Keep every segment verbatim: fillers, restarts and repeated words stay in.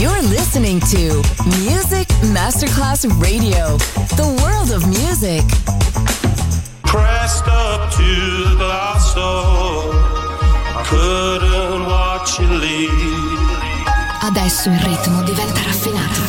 You're listening to Music Masterclass Radio, the world of music. Pressed up to the glass door, I couldn't watch you leave. Adesso il ritmo diventa raffinato.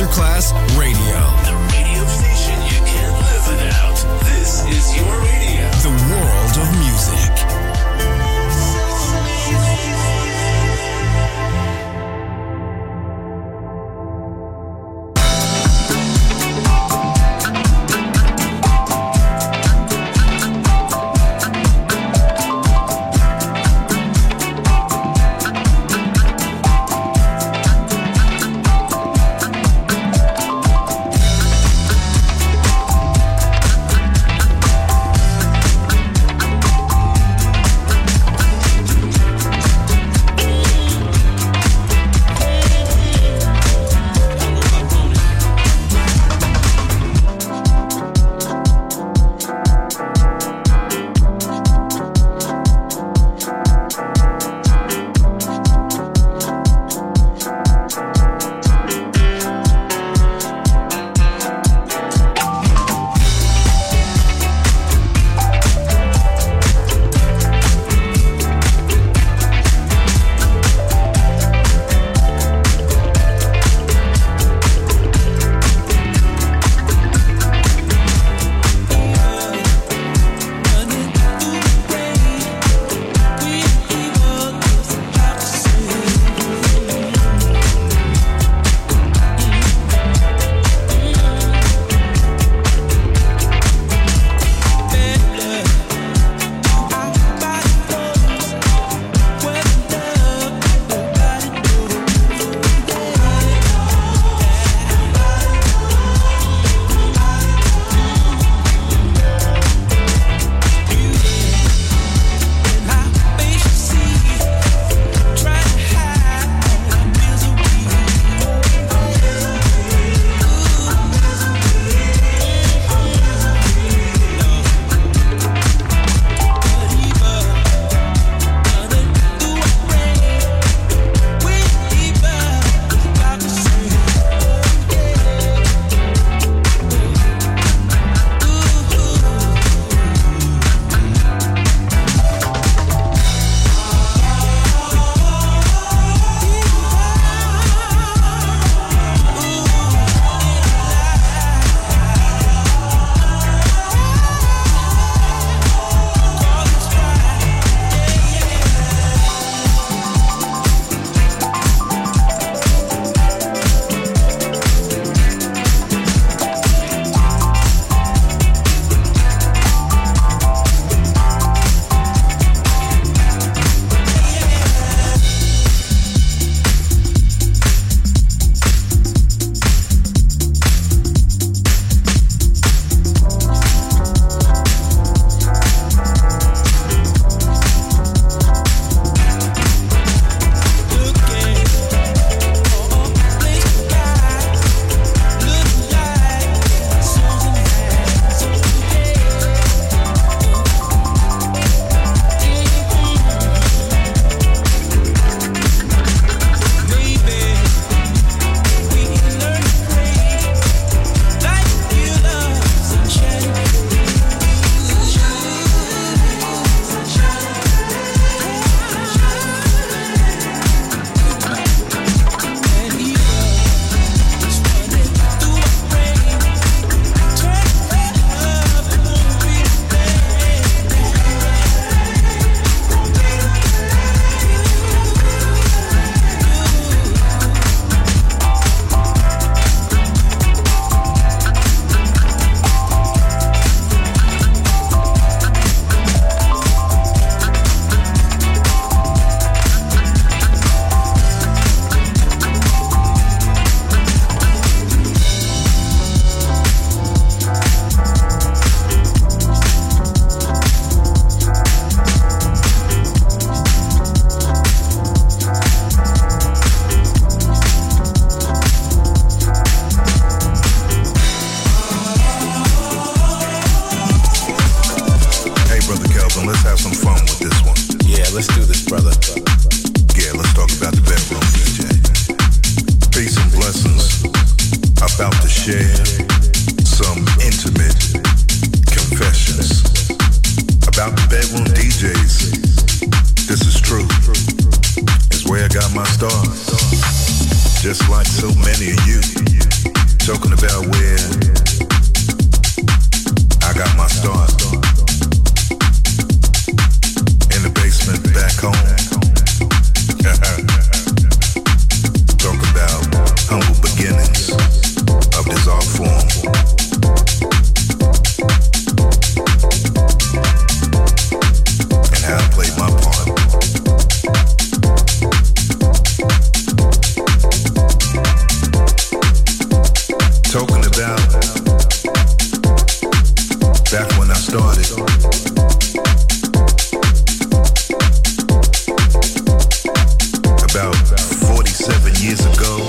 Masterclass Radio. The radio station you can't live without. This is your radio. The world of music. Just like so many of you. talking about where I got my start. In the basement back home. Talk about humble beginnings of this art form. And how I played my part. Talking about back when I started, about forty-seven years ago,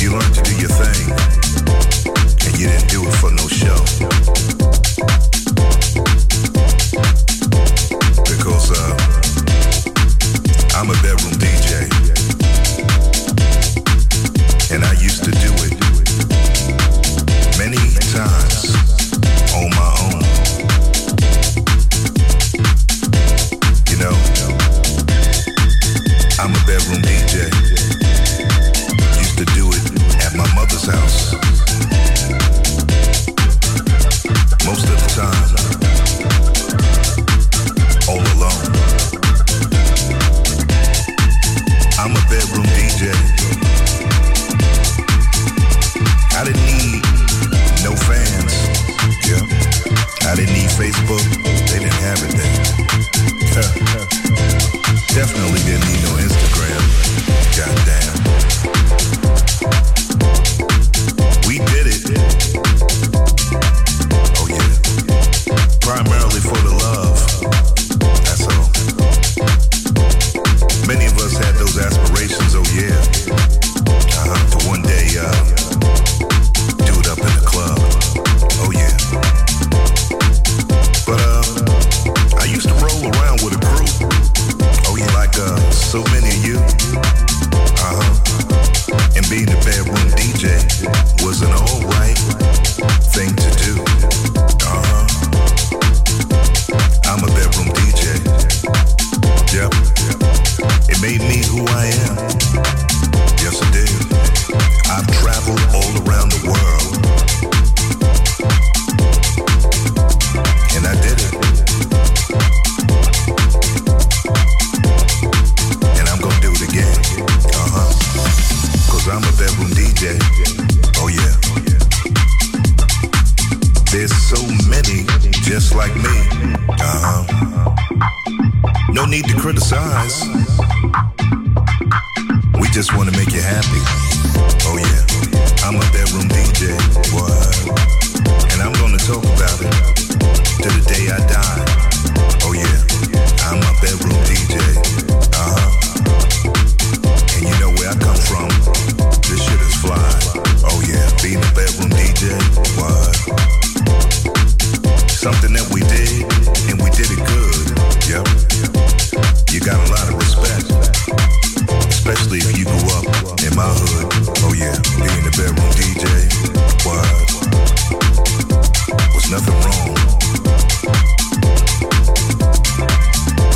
you learned to do your thing, and you didn't do it for no show, because uh I'm a bedroom D J, and I used to do it many times on my own. You know, I'm a bedroom D J, used to do it at my mother's house. Most of the time, all alone. I'm a bedroom D J. I didn't need no fans. Yeah. I didn't need Facebook. They didn't have it then. Definitely didn't need no Instagram. Goddamn. We did it. Oh yeah. Primarily for the love. That's all. Many of us had those aspirations, oh yeah, uh-huh, to one day uh, do it up in the club, oh yeah. But uh, I used to roll around with a group, oh yeah, like uh, so many of you, uh-huh. And being a bedroom D J was an alright thing to do, uh-huh. I'm a bedroom D J, yep. It made me who I am. Yes, it did. I've traveled all around the world. And I did it. And I'm gonna do it again. Uh-huh. 'Cause I'm a bedroom D J. Oh, yeah. There's so many just like me. Uh-huh. No need to criticize. We just want to make you happy. Oh yeah, I'm a bedroom D J, what? And I'm gonna talk about it to the day I die. Oh yeah, I'm a bedroom D J, uh-huh. And you know where I come from, this shit is fly. Oh yeah, being a bedroom D J, what? Something that we did, and we did it good, yep. You got a lot of respect, especially if you grew up in my hood. Oh yeah, being a bedroom D J, what? Was nothing wrong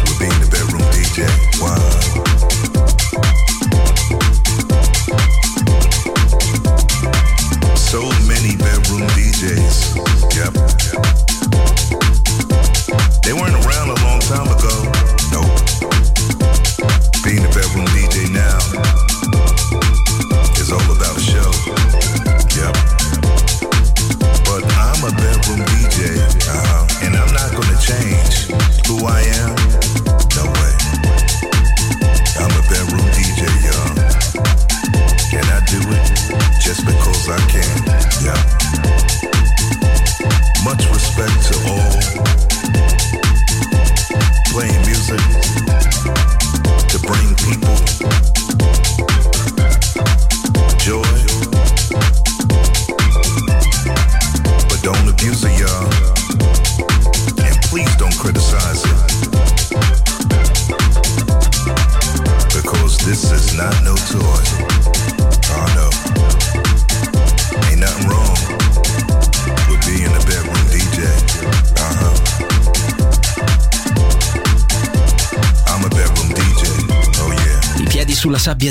with being a bedroom D J, what? So many bedroom D Js, yep. They weren't around a long time ago, nope. Being a bedroom D J now is all about a show, yep. But I'm a bedroom D J, uh-huh, and I'm not gonna change who I am, no way. I'm a bedroom D J, y'all, and I do it just because I can, yeah. Much respect to all playing music to bring people joy, but don't abuse it, y'all, and please don't criticize it, because this is not no toy, oh no, ain't sabbia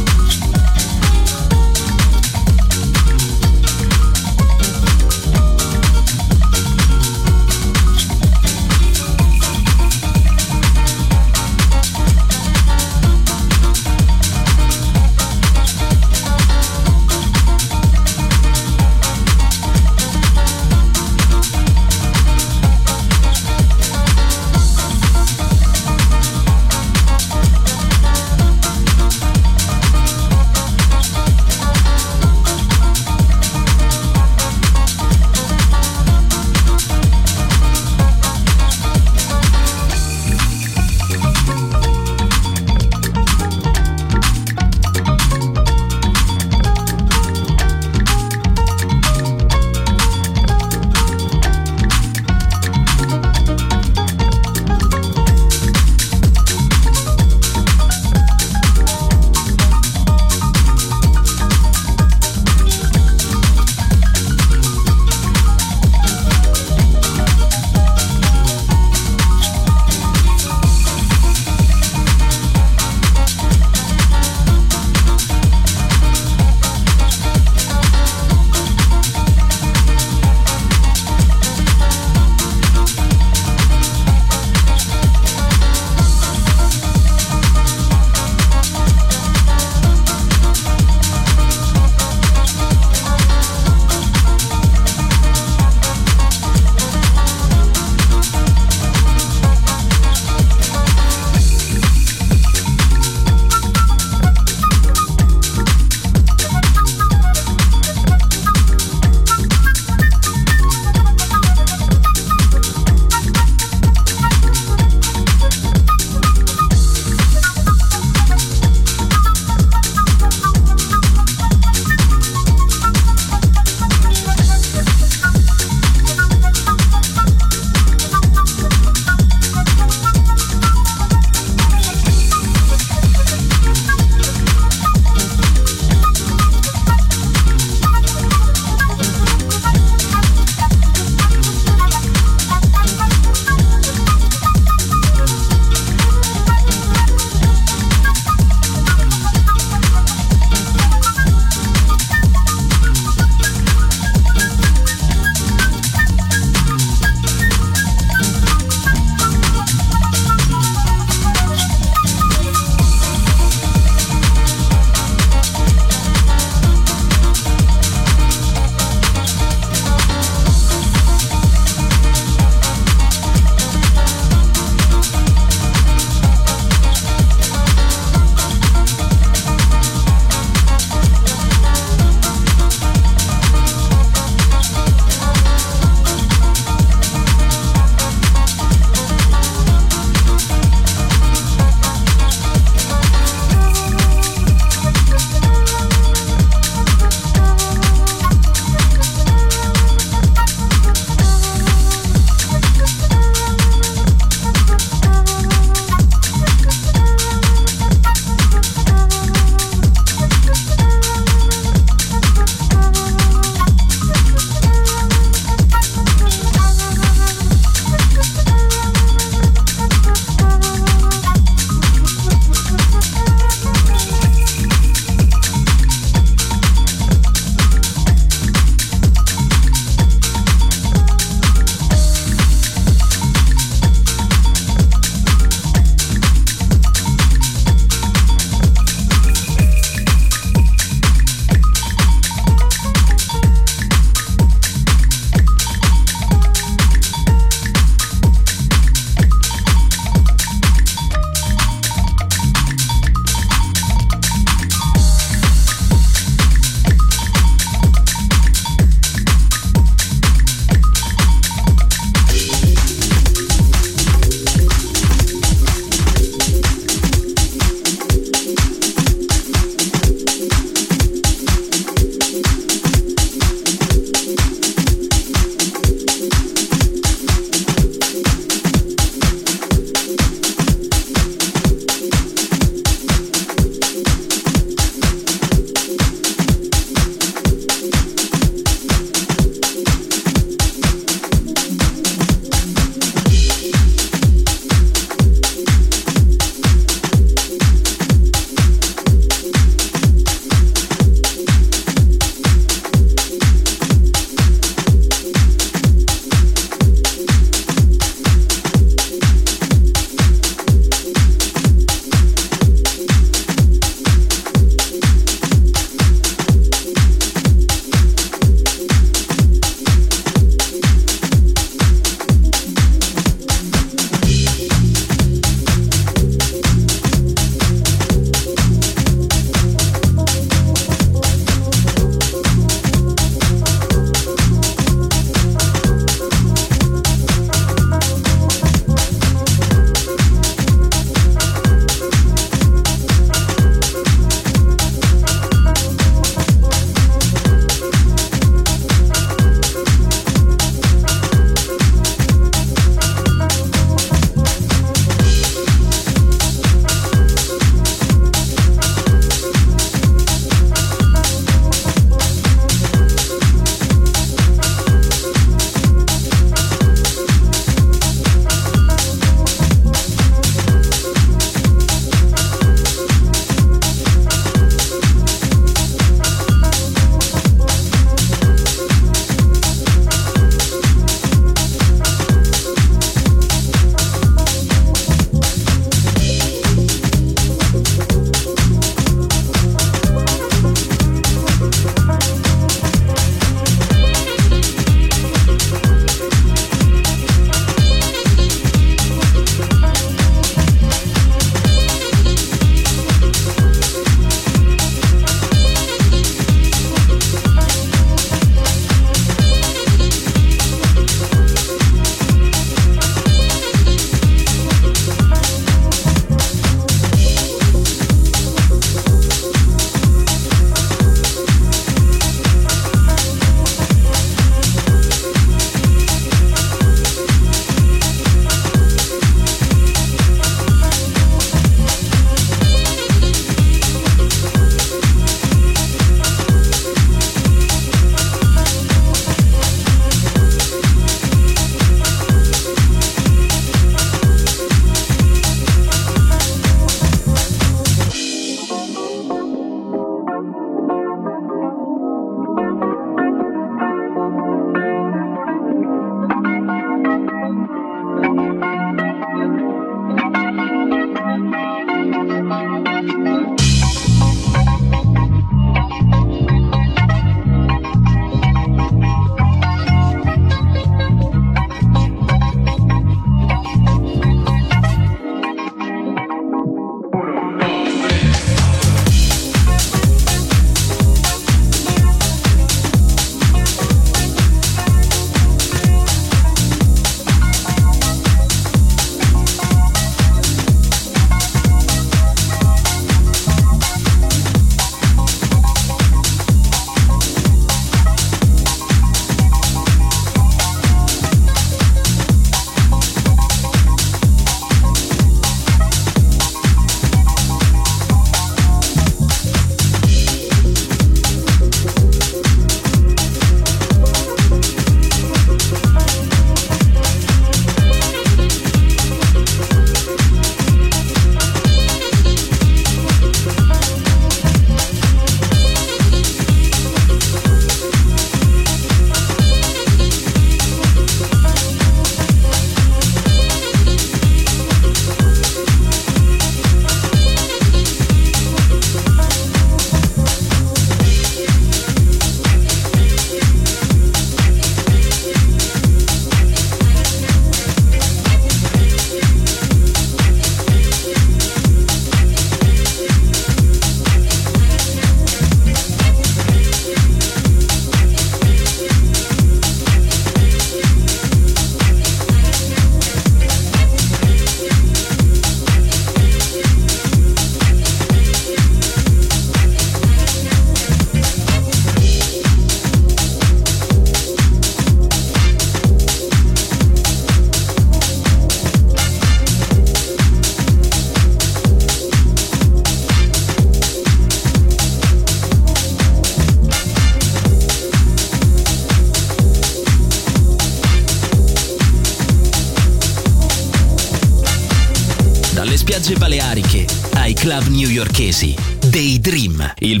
spiagge baleariche ai club newyorkesi. Daydream, il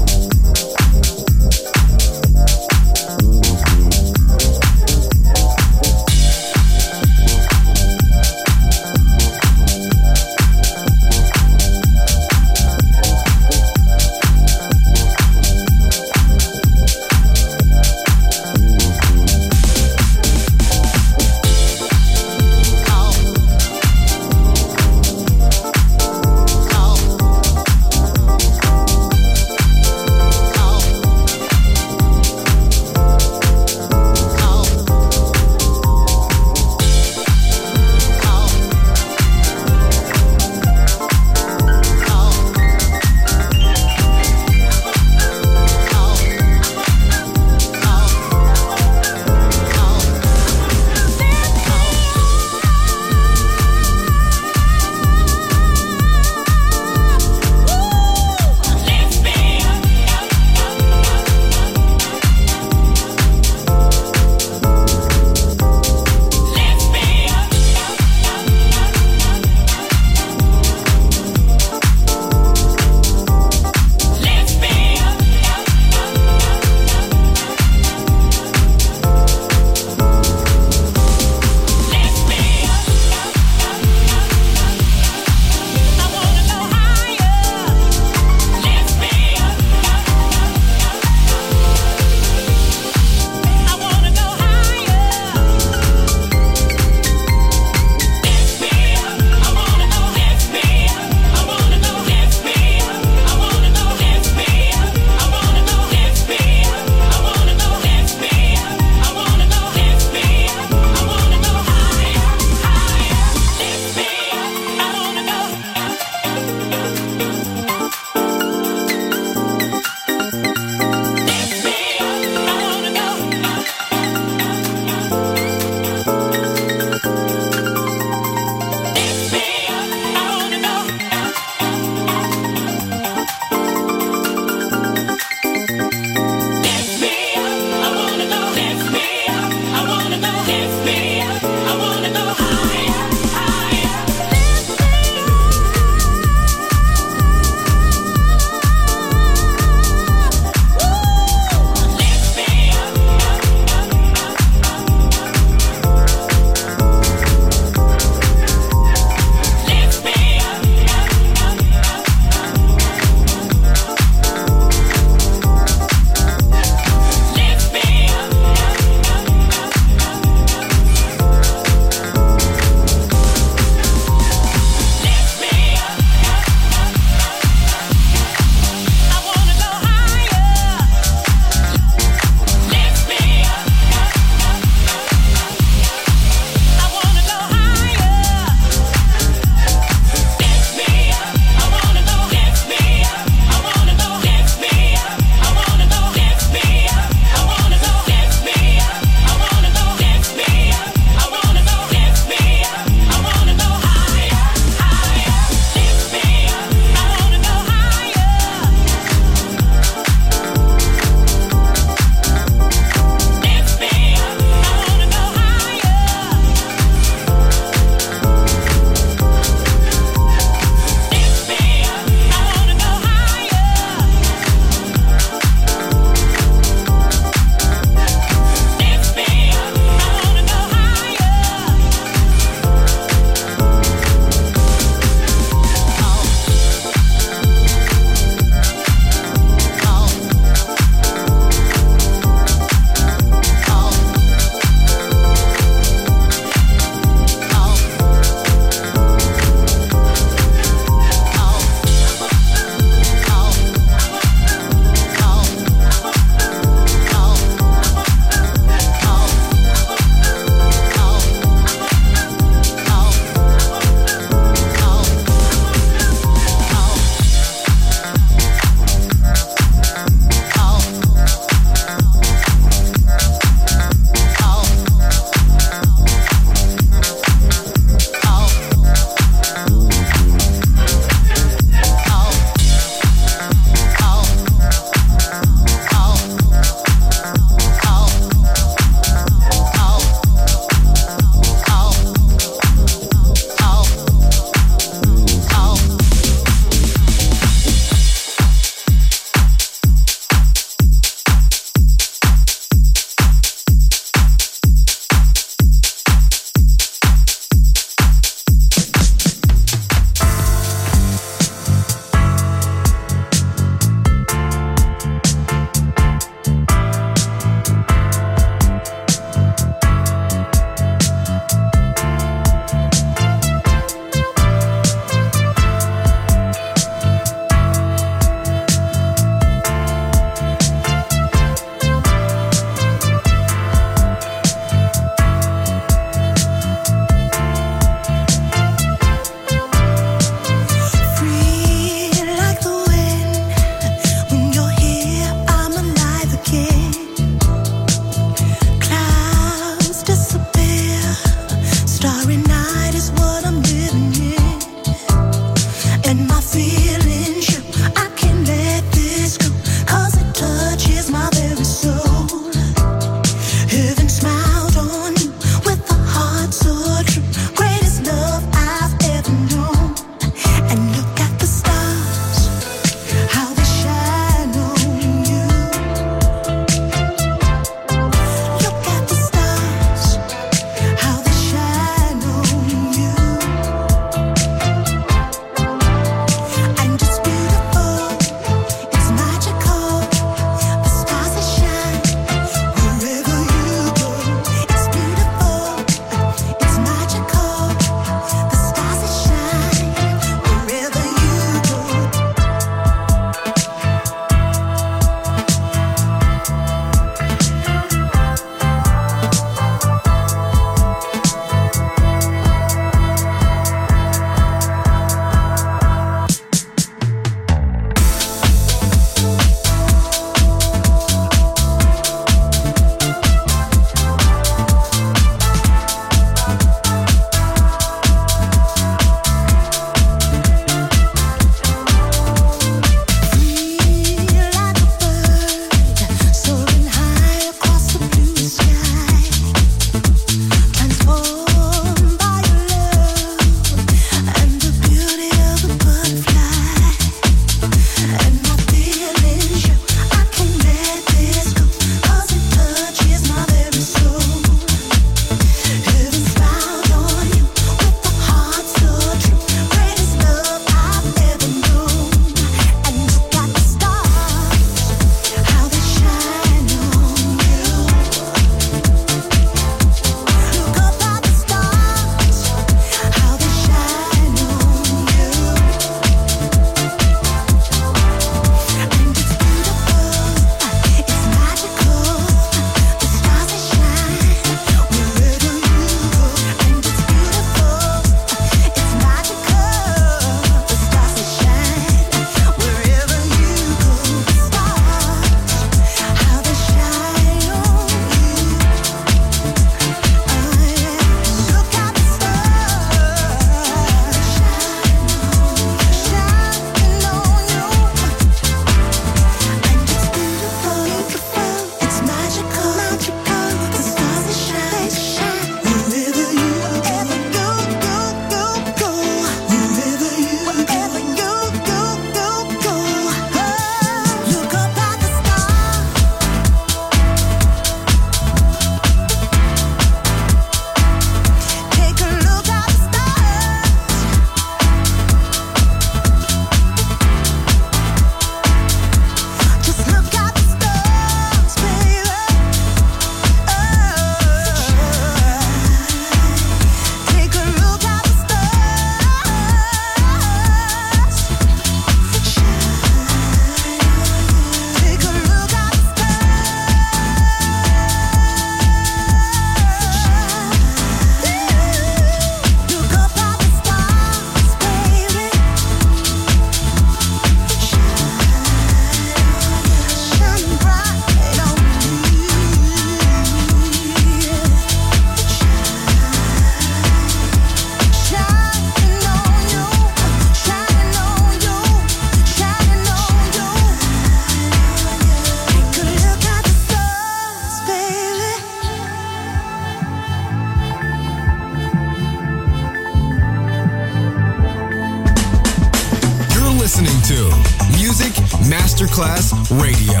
listening to Music Masterclass Radio,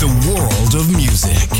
the world of music.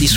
arcadi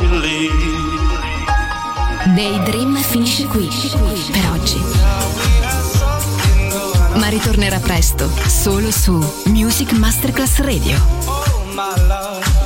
lasci lì. Daydream finisce qui per oggi, ma ritornerà presto solo su Music Masterclass Radio.